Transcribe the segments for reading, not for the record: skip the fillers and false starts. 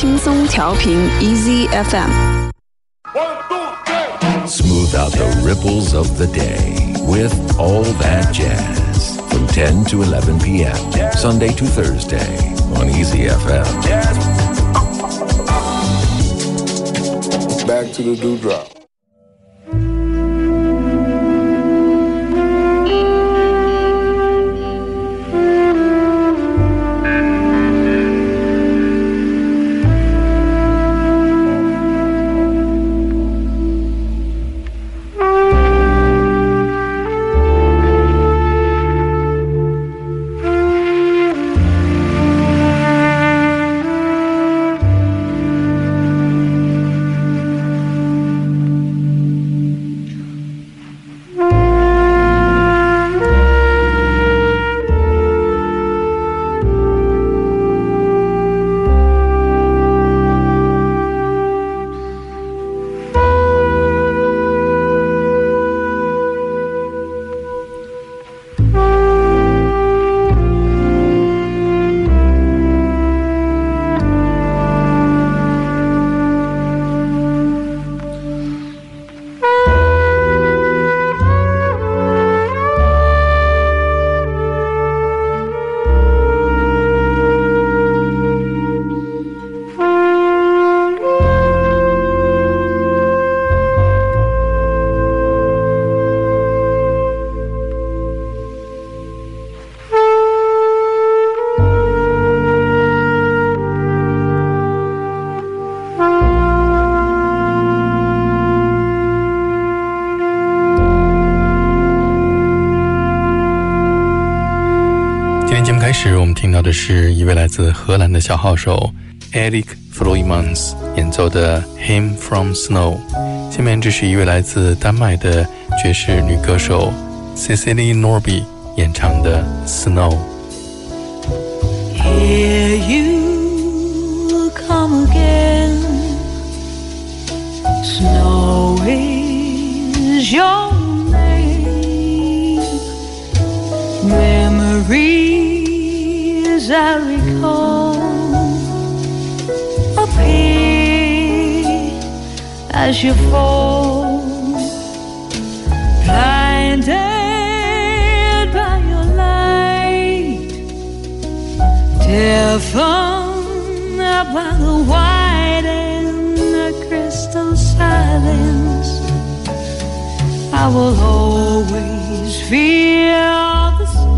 轻松调频 Easy FM。 Smooth out the ripples of the day with all that jazz from 10 to 11 p.m. Sunday to Thursday on Easy FM. Back to the dewdrop.是一位来自荷兰的小号手 Eric Floymans 演奏的 Hymn from Snow。 下面这是一位来自丹麦的爵士女歌手 Cecily Norby 演唱的 Snow。 Here you come again, Snow is your name, memory I recall appear as you fall, blinded by your light, deafened by the wide and the crystal silence. I will always feel the same.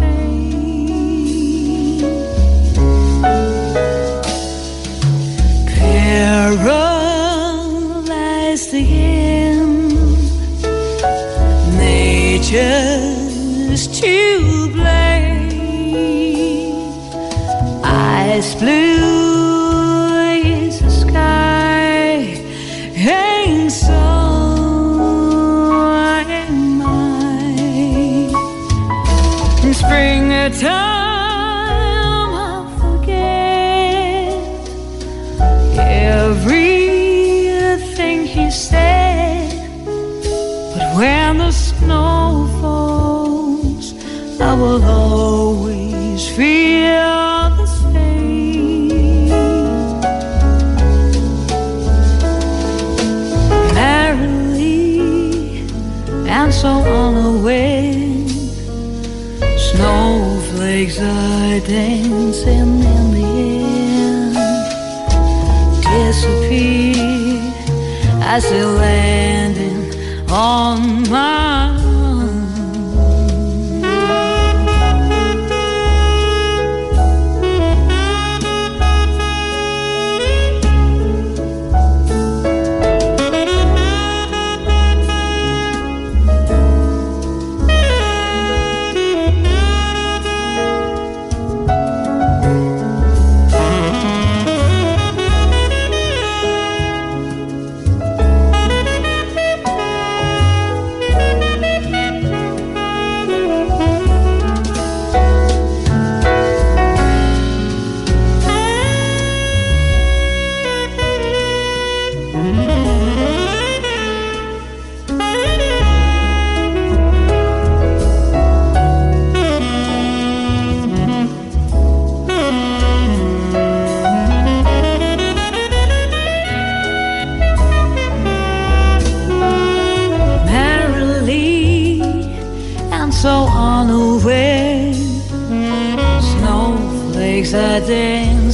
Paralyzed again, nature's to blame. Eyes blue is the sky, and so am I. In springtime. Everything he said, but when the snow falls, I will always feel the same. Merrily and so unaware, snowflakes are dancing in the air. Disappear as it landed on my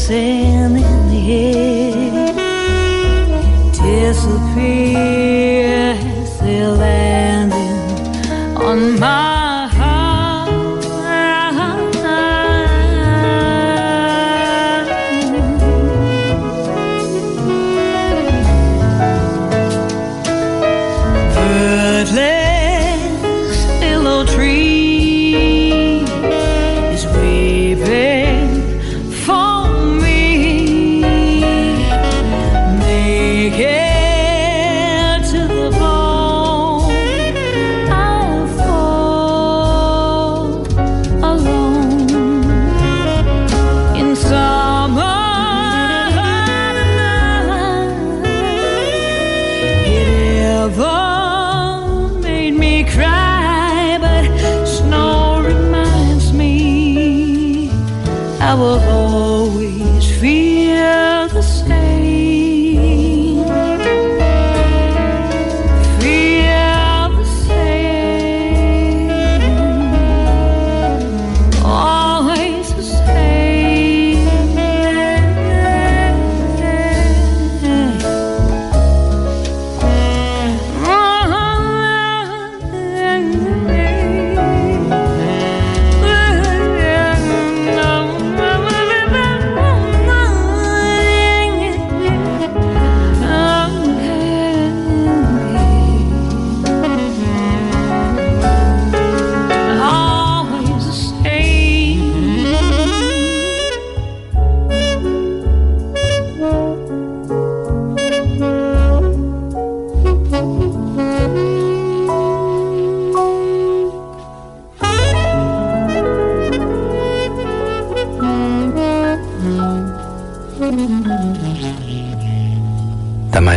sand in the air disappear as they're landing on my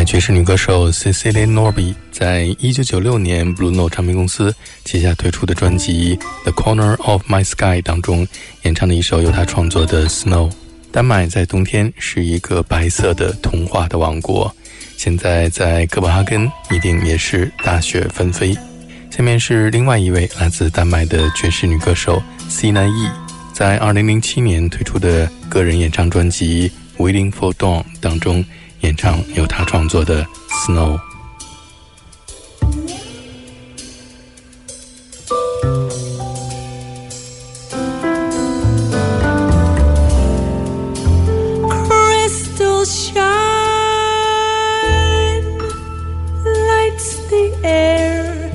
爵士女歌手 Cecilia Norby 在1996年 Blue Note 唱片公司旗下推出的专辑 The Corner of My Sky 当中演唱了一首由她创作的 Snow。 丹麦在冬天是一个白色的童话的王国，现在在哥本哈根一定也是大雪纷飞。下面是另外一位来自丹麦的爵士女歌手 Sina E 在2007年推出的个人演唱专辑 Waiting for Dawn 当中演唱由他创作的 Snow。 Crystal shine lights the air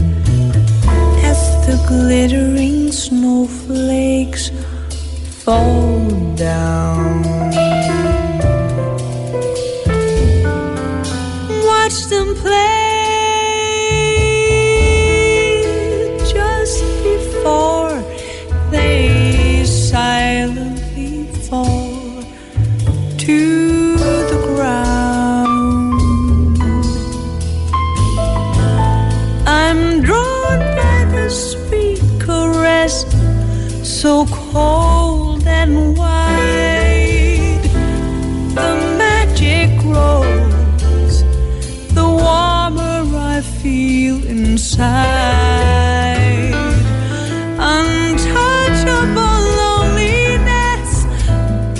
as the glittering snowflakes fall down. Watch them play just before they silently fall to the ground. I'm drawn by the sweet caress, so cold and wide, the magic rose. Feel inside untouchable loneliness,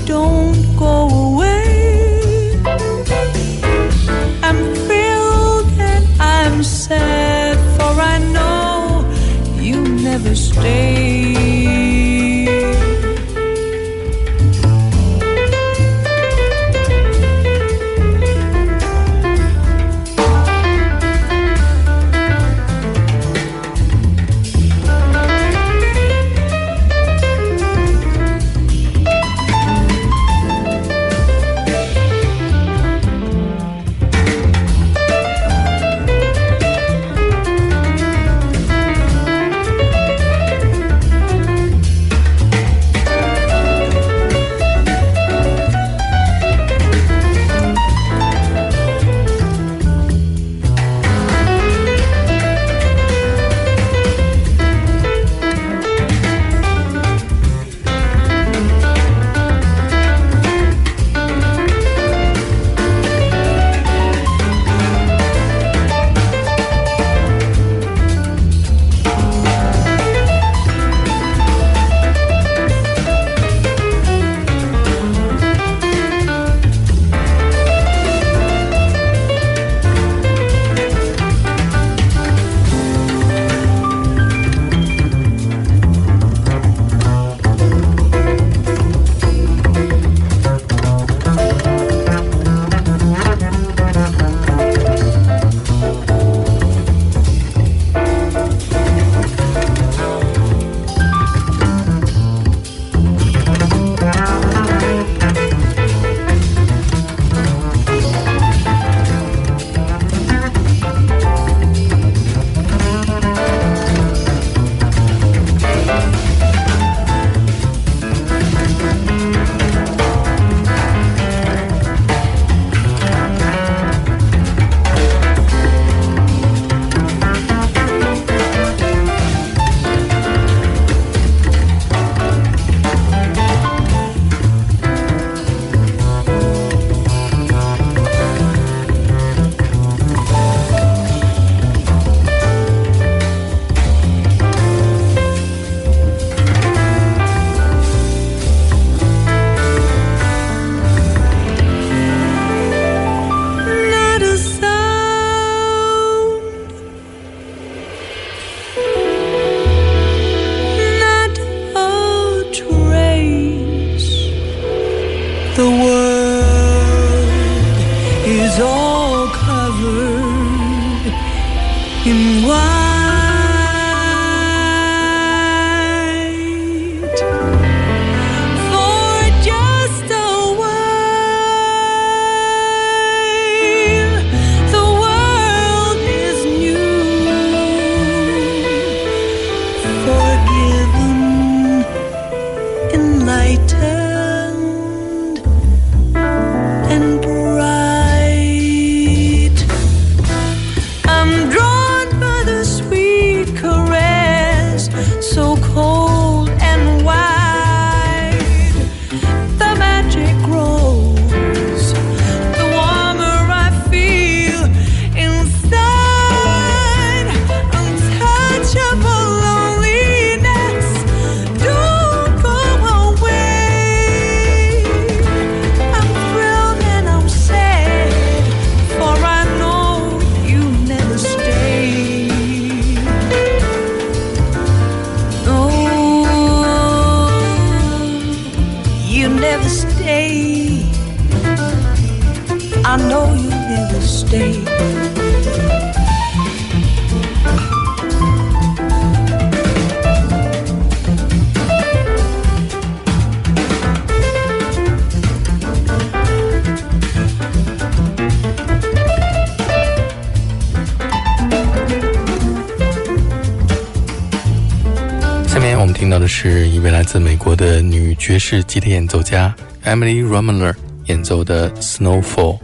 don't go away. I'm filled and I'm sad, for I know you'll never stay. is all covered in white.是一位来自美国的女爵士吉他演奏家 Emily Remler 演奏的 Snowfall。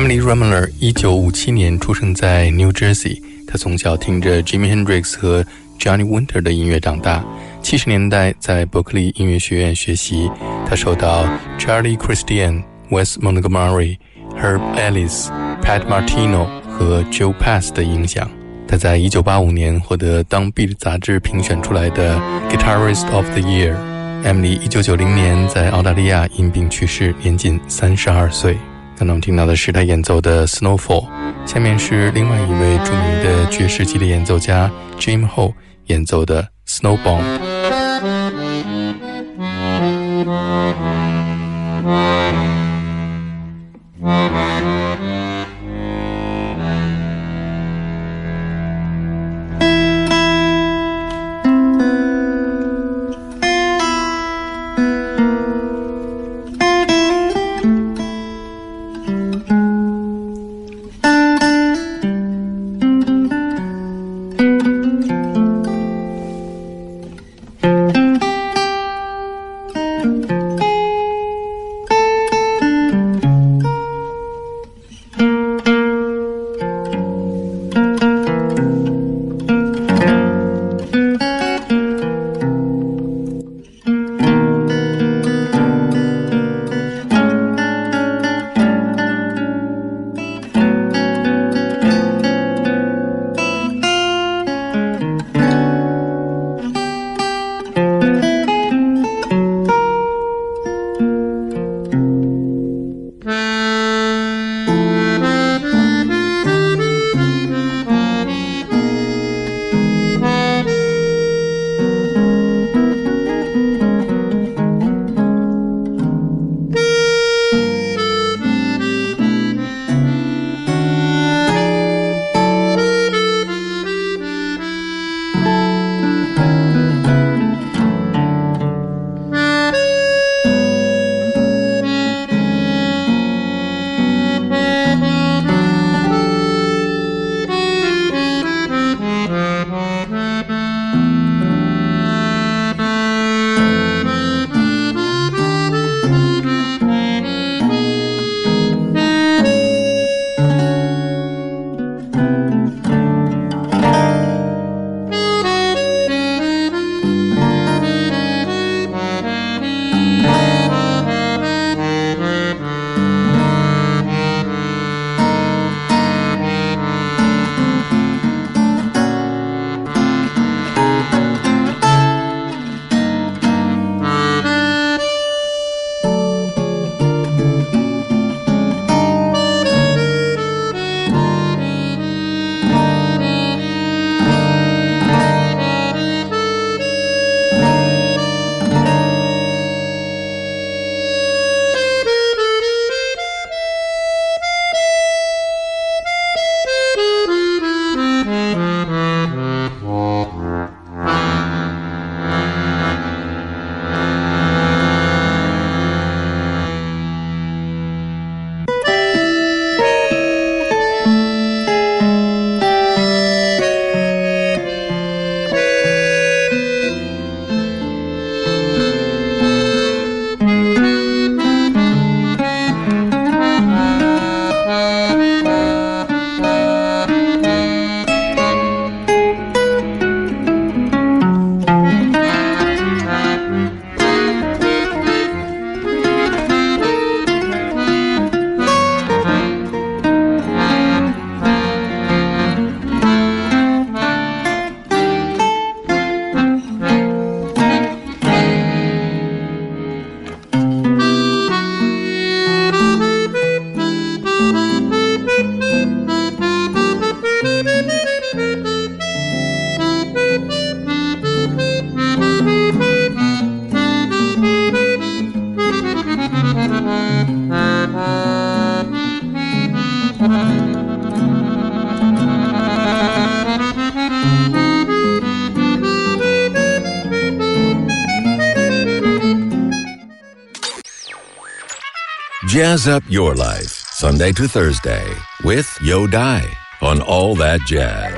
Emily Remler 1957年出生在 New Jersey， 她从小听着 Jimi Hendrix 和 Johnny Winter 的音乐长大。70年代在伯克利音乐学院学习，她受到 Charlie Christian、Wes Montgomery、Herb Ellis、Pat Martino 和 Joe Pass 的影响。她在1985年获得《当 Beat》杂志评选出来的 Guitarist of the Year。Emily 1990年在澳大利亚因病去世，年仅32岁。刚才我们听到的是他演奏的 Snowfall， 下面是另外一位著名的爵士级的演奏家 Jim Ho 演奏的 Snowbomb。Jazz up your life, Sunday to Thursday, with Yo Dai on All That Jazz.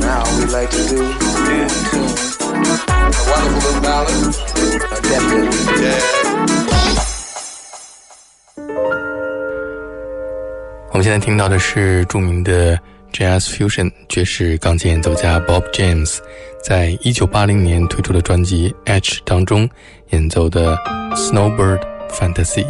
Now we like to do a wonderful little ballad, a definite jazz. 我们现在听到的是著名的 Jazz Fusion 爵士钢琴演奏家 Bob James 在1980年推出的专辑 Edge 当中演奏的 Snowbird Fantasy。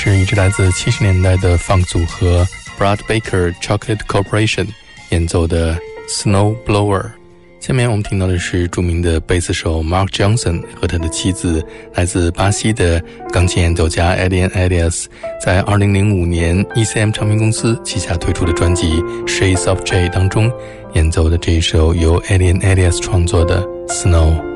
是一支来自70年代的放组合 Brad Baker Chocolate Corporation 演奏的 Snowblower。 下面我们听到的是著名的贝斯手 Mark Johnson 和他的妻子来自巴西的钢琴演奏家 Alien Elias 在2005年 Easy FM 唱片公司旗下推出的专辑 Shades of J 当中演奏的这一首由 Alien Elias 创作的 Snow。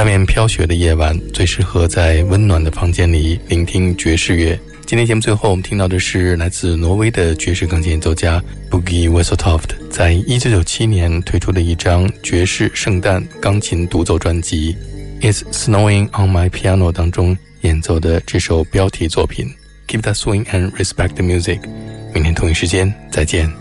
外面飘雪的夜晚，最适合在温暖的房间里聆听爵士乐。今天节目最后我们听到的是来自挪威的爵士钢琴演奏家 Boogie Wesseltoft 在1997年推出的一张爵士圣诞钢琴独奏专辑 It's Snowing on My Piano 当中演奏的这首标题作品 Keep that swing and respect the music 明天同一时间再见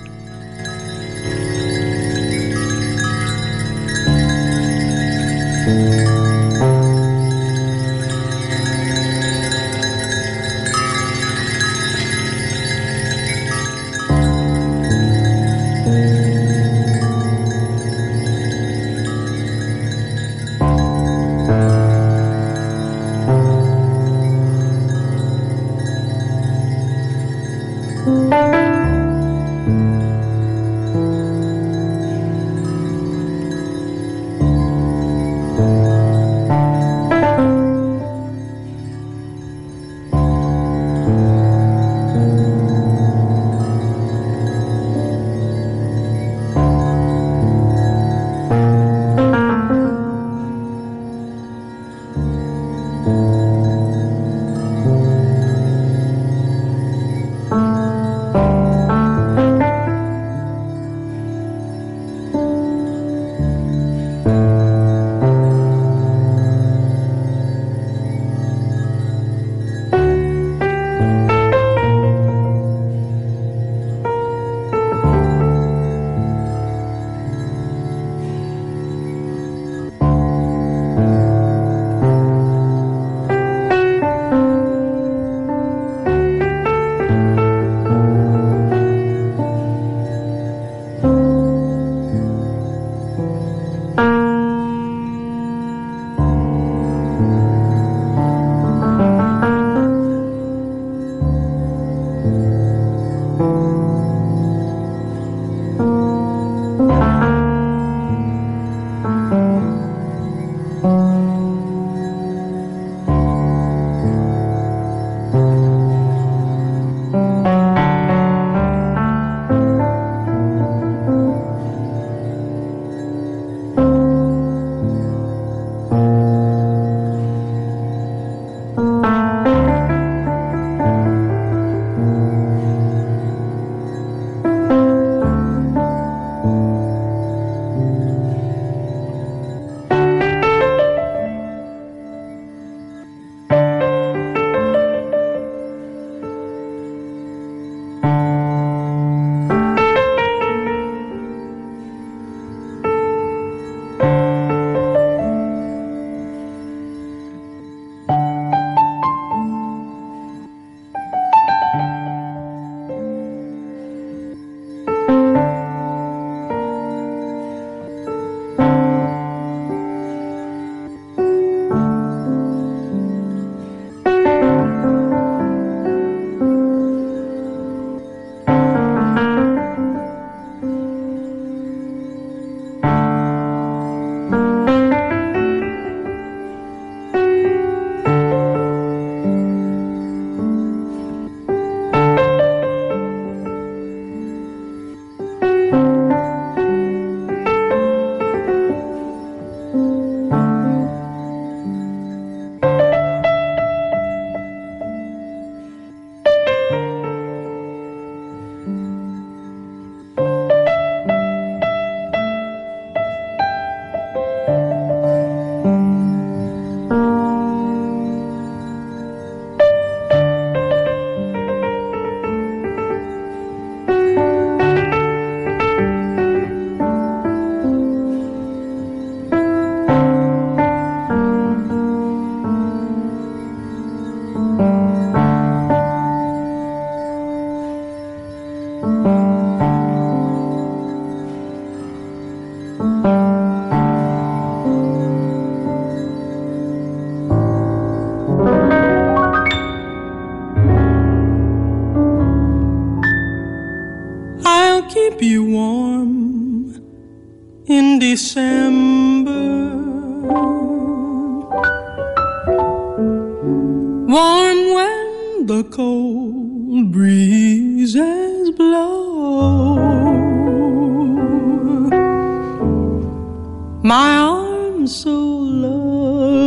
My arms so low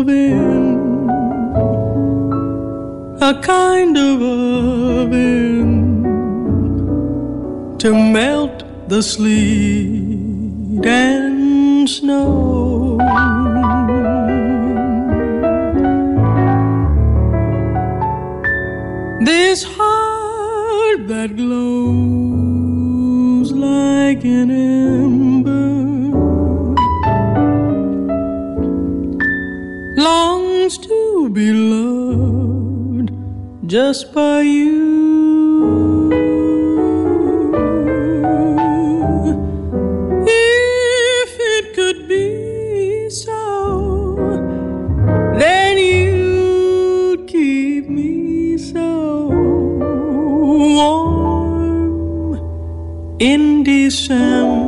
a kind of oven to melt the sleet and snow. This heart that glows like an ember longs to be loved just by you. If it could be so, then you'd keep me so warm in December.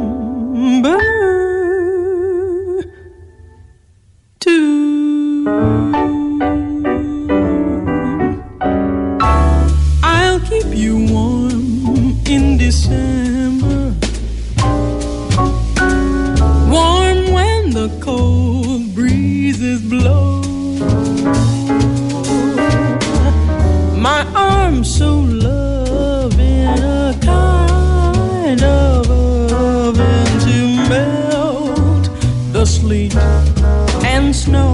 Sleet and snow.